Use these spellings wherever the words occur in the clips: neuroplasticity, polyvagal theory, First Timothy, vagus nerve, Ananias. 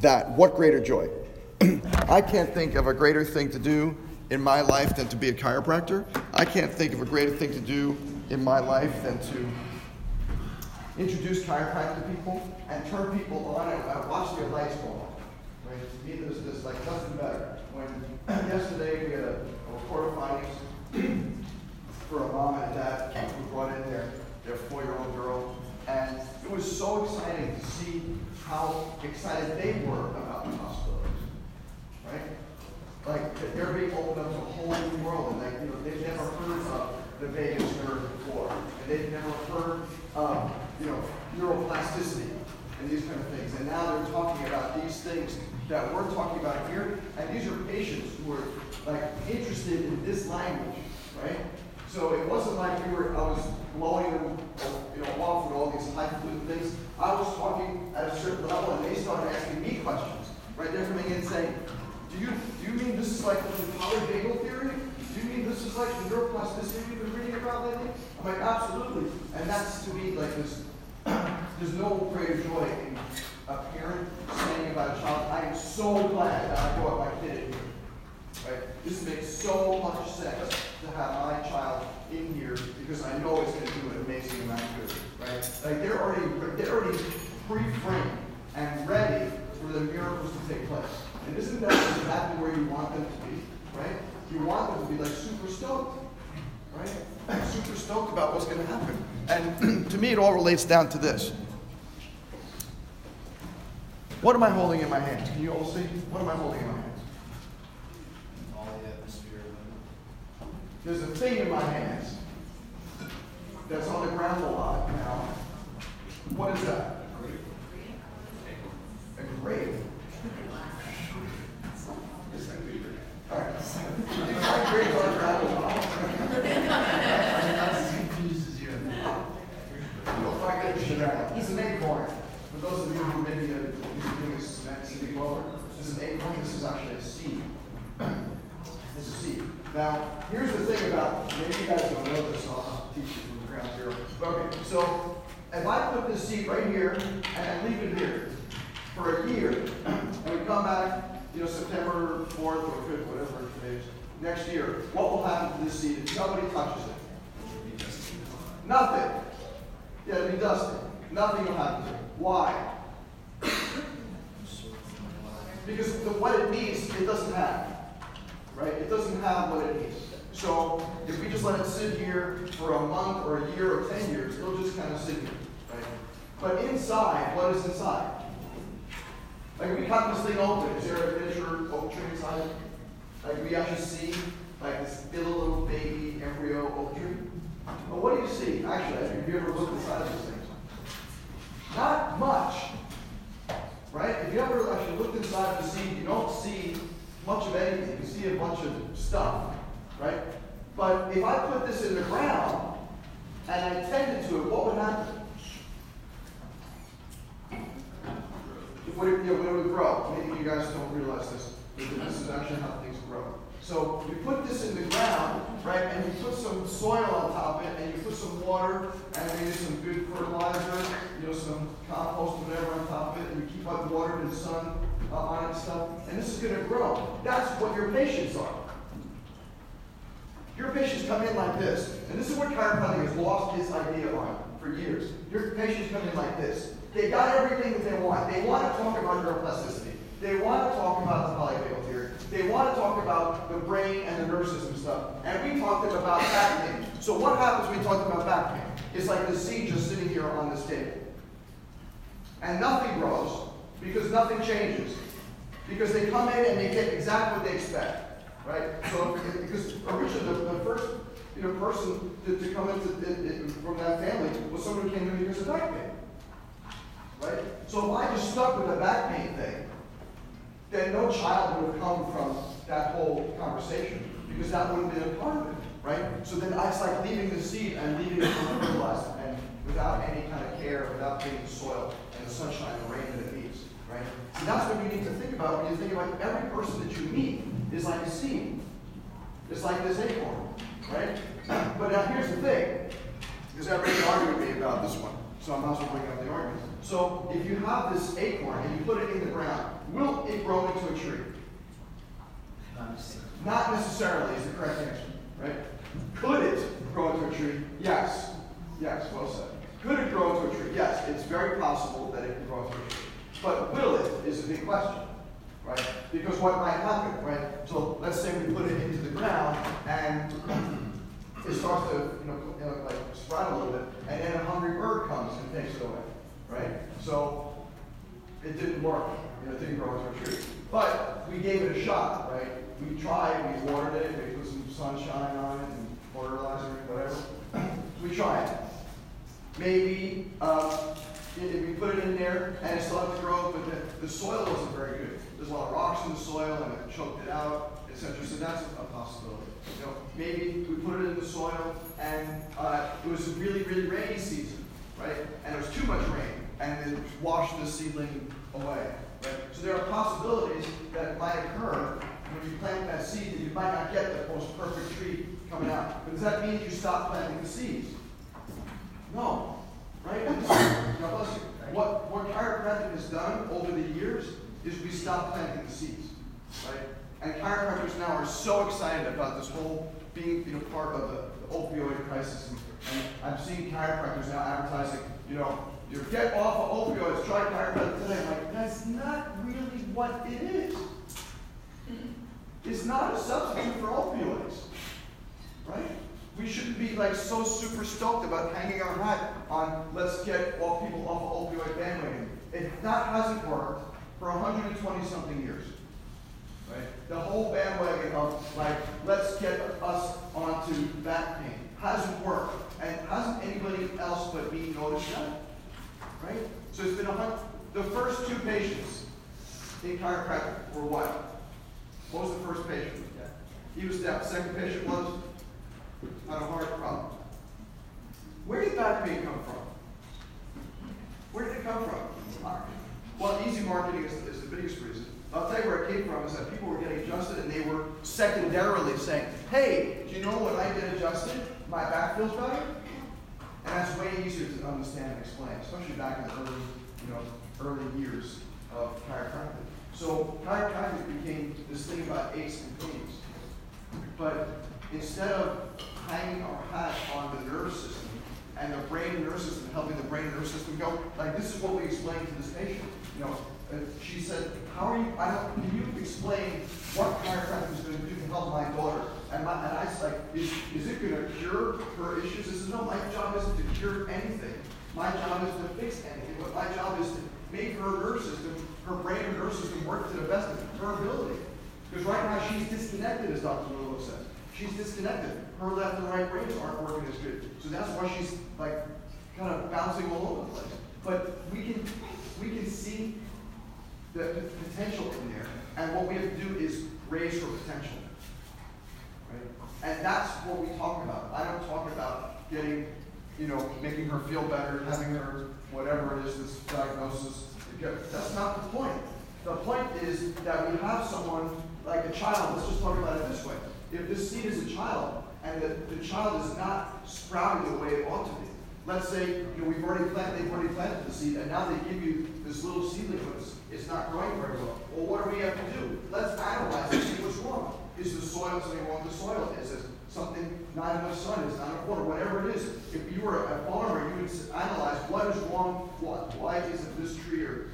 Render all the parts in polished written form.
that what greater joy. I can't think of a greater thing to do in my life than to be a chiropractor. I can't think of a greater thing to do in my life than to introduce chiropractic to people and turn people on and watch their lights go on. Right? To me, there's this, like, nothing better. When yesterday we had a report of findings for a mom and a dad who brought in their 4-year-old girl, and it was so exciting to see how excited they were about the hospital. Right? Like, they're being opened up to a whole new world, and like, you know, they've never heard of the vagus nerve before, and they've never heard of, you know, neuroplasticity and these kind of things. And now they're talking about these things that we're talking about here, and these are patients who are like interested in this language, right? So it wasn't like I was blowing them, you know, off with all these highfalutin things. I was talking at a certain level, and they started asking me questions, right? They're coming in and saying, "Do you mean this is like the polyvagal theory? Do you mean this is like the neuroplasticity we've been reading about lately?" I'm like, absolutely. And that's, to me, like this. There's no greater joy in a parent saying about a child, "I am so glad that I brought my kid in here." Right? This makes so much sense to have my child in here because I know it's going to do an amazing amount of good. Right? Like they're already pre-framed and ready for the miracles to take place. And isn't that exactly where you want them to be? Right? You want them to be like super stoked, right? I'm super stoked about what's going to happen. And to me, it all relates down to this. What am I holding in my hands? Can you all see? What am I holding in my hands? All the atmosphere. There's a thing in my hands that's on the ground a lot now. What is that? A grape. All right. My grape on the ground a lot. He's an acorn. For those of you who maybe are doing this city blower, this is an acorn. This is actually a seed. This is a seed. Now, here's the thing about, maybe you guys don't know this, I'll teach you from the ground zero. Okay, so if I put this seed right here and I leave it here for a year, and we come back, you know, September 4th or 5th, whatever it is, next year, what will happen to this seed if somebody touches it? Nothing. Yeah, it'll be dusty. Nothing will happen to it. Why? Because what it needs, it doesn't have. Right? It doesn't have what it needs. So if we just let it sit here for a month or a year or 10 years, it'll just kind of sit here. Right? But inside, what is inside? Like, if we cut this thing open, is there a miniature oak tree inside it? Like, we actually see, like, this little baby embryo oak tree. But what do you see? Actually, if you ever look inside of these things, not much, right? If you ever actually looked inside of the seed, you don't see much of anything. You see a bunch of stuff, right? But if I put this in the ground and I tended to it, what would happen? It would grow. Maybe you guys don't realize this, but this is actually how things grow. So you put this in the ground, right, and you put some soil on top of it, and you put some water, and maybe some good fertilizer, you know, some compost or whatever on top of it, and you keep on watering and sun on it and stuff, and this is going to grow. That's what your patients are. Your patients come in like this, and this is what chiropractic has lost its idea on for years. Your patients come in like this. They got everything that they want. They want to talk about neuroplasticity. They want to talk about the polyvagal theory. They want to talk about the brain and the nerve system stuff. And we talked about back pain. So what happens when we talk about back pain? It's like the seed just sitting here on this table. And nothing grows because nothing changes. Because they come in and they get exactly what they expect. Right? So because originally the first, you know, person to come into from that family was someone who came in because of back pain. Right? So if I just stuck with the back pain thing, then no child would have come from that whole conversation because that would have been a part of it, right? So then it's like leaving the seed and leaving it fertilized and without any kind of care, without getting the soil and the sunshine, the rain, and the leaves, right? So that's what you need to think about when you think about every person that you meet is like a seed. It's like this acorn, right? But now here's the thing, because everybody argued with me about this one, so I'm not going to bring up the argument. So if you have this acorn and you put it in the ground, will it grow into a tree? Not necessarily is the correct answer, right? Could it grow into a tree? Yes. Yes, well said. Could it grow into a tree? Yes, it's very possible that it can grow into a tree. But will it is a big question, right? Because what might happen, right? So let's say we put it into the ground and it starts to, like sprout a little bit, and then a hungry bird comes and takes it away, right? So it didn't work. It didn't grow into a tree. But we gave it a shot, right? We tried, we watered it, we put some sunshine on it, and fertilizer, whatever. We tried. Maybe we put it in there and it started to grow, but the soil wasn't very good. There's a lot of rocks in the soil and it choked it out, etc. So that's a possibility. Maybe we put it in the soil and it was a really, really rainy season, right? And it was too much rain and it washed the seedling away. Right? So there are possibilities that might occur when you plant that seed that you might not get the most perfect tree coming out. But does that mean you stop planting the seeds? No, right? What chiropractic has done over the years is we stop planting the seeds, right? And chiropractors now are so excited about this whole being part of the opioid crisis. And I've seen chiropractors now advertising, you get off of opioids, try chiropractic today. I'm like, that's not really what it is. It's not a substitute for opioids, right? We shouldn't be so super stoked about hanging our hat on let's get all people off of opioid bandwagon. That hasn't worked for 120-something years, right? The whole bandwagon of let's get us onto back pain hasn't worked, and hasn't anybody else but me noticed that, right? So it's been the first two patients in chiropractic were what? What was the first patient? He was down. Second patient was had a heart problem. Where did back pain come from? Where did it come from? Well, easy marketing is the biggest reason. I'll tell you where it came from is that people were getting adjusted and they were secondarily saying, hey, do you know when I get adjusted, my back feels better? And that's way easier to understand and explain, especially back in the early, early years of chiropractic. So chiropractic became this thing about aches and pains. But instead of hanging our hat on the nervous system and the brain and nervous system, helping the brain and nervous system go, this is what we explained to this patient. She said, how are you, can you explain what chiropractic is going to do to help my daughter? And I was like, is it going to cure her issues? I said, no, my job isn't to cure anything. My job is to fix anything, but my job is to make her nervous system, her brain and nervous system work to the best of her ability. Because right now she's disconnected, as Dr. Lulu said. She's disconnected. Her left and right brains aren't working as good. So that's why she's kind of bouncing all over the place. But we can see the potential in there, and what we have to do is raise her potential. Right? And that's what we talk about. I don't talk about getting, making her feel better, having her whatever it is, this diagnosis. That's not the point. The point is that we have someone like a child. Let's just talk about it this way. If this seed is a child and the child is not sprouting the way it ought to be, let's say they've already planted the seed, and now they give you this little seedling, but it's not growing very well. Well, what do we have to do? Let's analyze and see what's wrong. Is the soil something wrong with the soil? Is it something not enough sun? Is it not enough water? Whatever it is, if you were a farmer, you would analyze what is wrong. Why isn't this tree or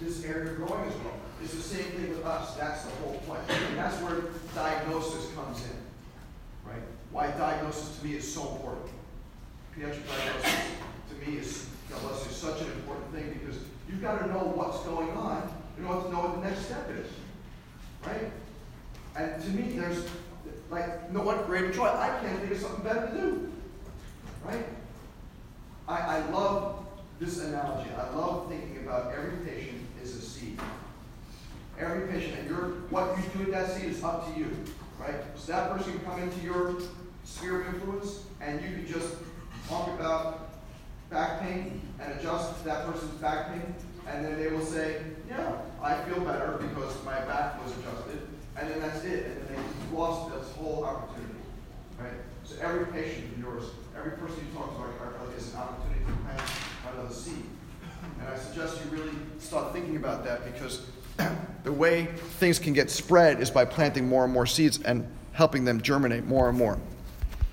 this area growing as well? It's the same thing with us. That's the whole point. And that's where diagnosis comes in, right? Why diagnosis to me is so important. Pediatric diagnosis to me is, such an important thing because you've got to know what's going on in order to know what the next step is, right? And to me, there's what greater joy. I can't think of something better to do, right? I love this analogy. I love thinking about every patient is a seed. Every patient, and what you do with that seed is up to you, right? So that person can come into your sphere of influence, and you can just talk about back pain and adjust that person's back pain, and then they will say, yeah, I feel better because my back was adjusted, and then that's it, and then they lost this whole opportunity, right? So every patient of yours, every person you talk to is an opportunity to plant another seed, and I suggest you really start thinking about that because way things can get spread is by planting more and more seeds and helping them germinate more and more.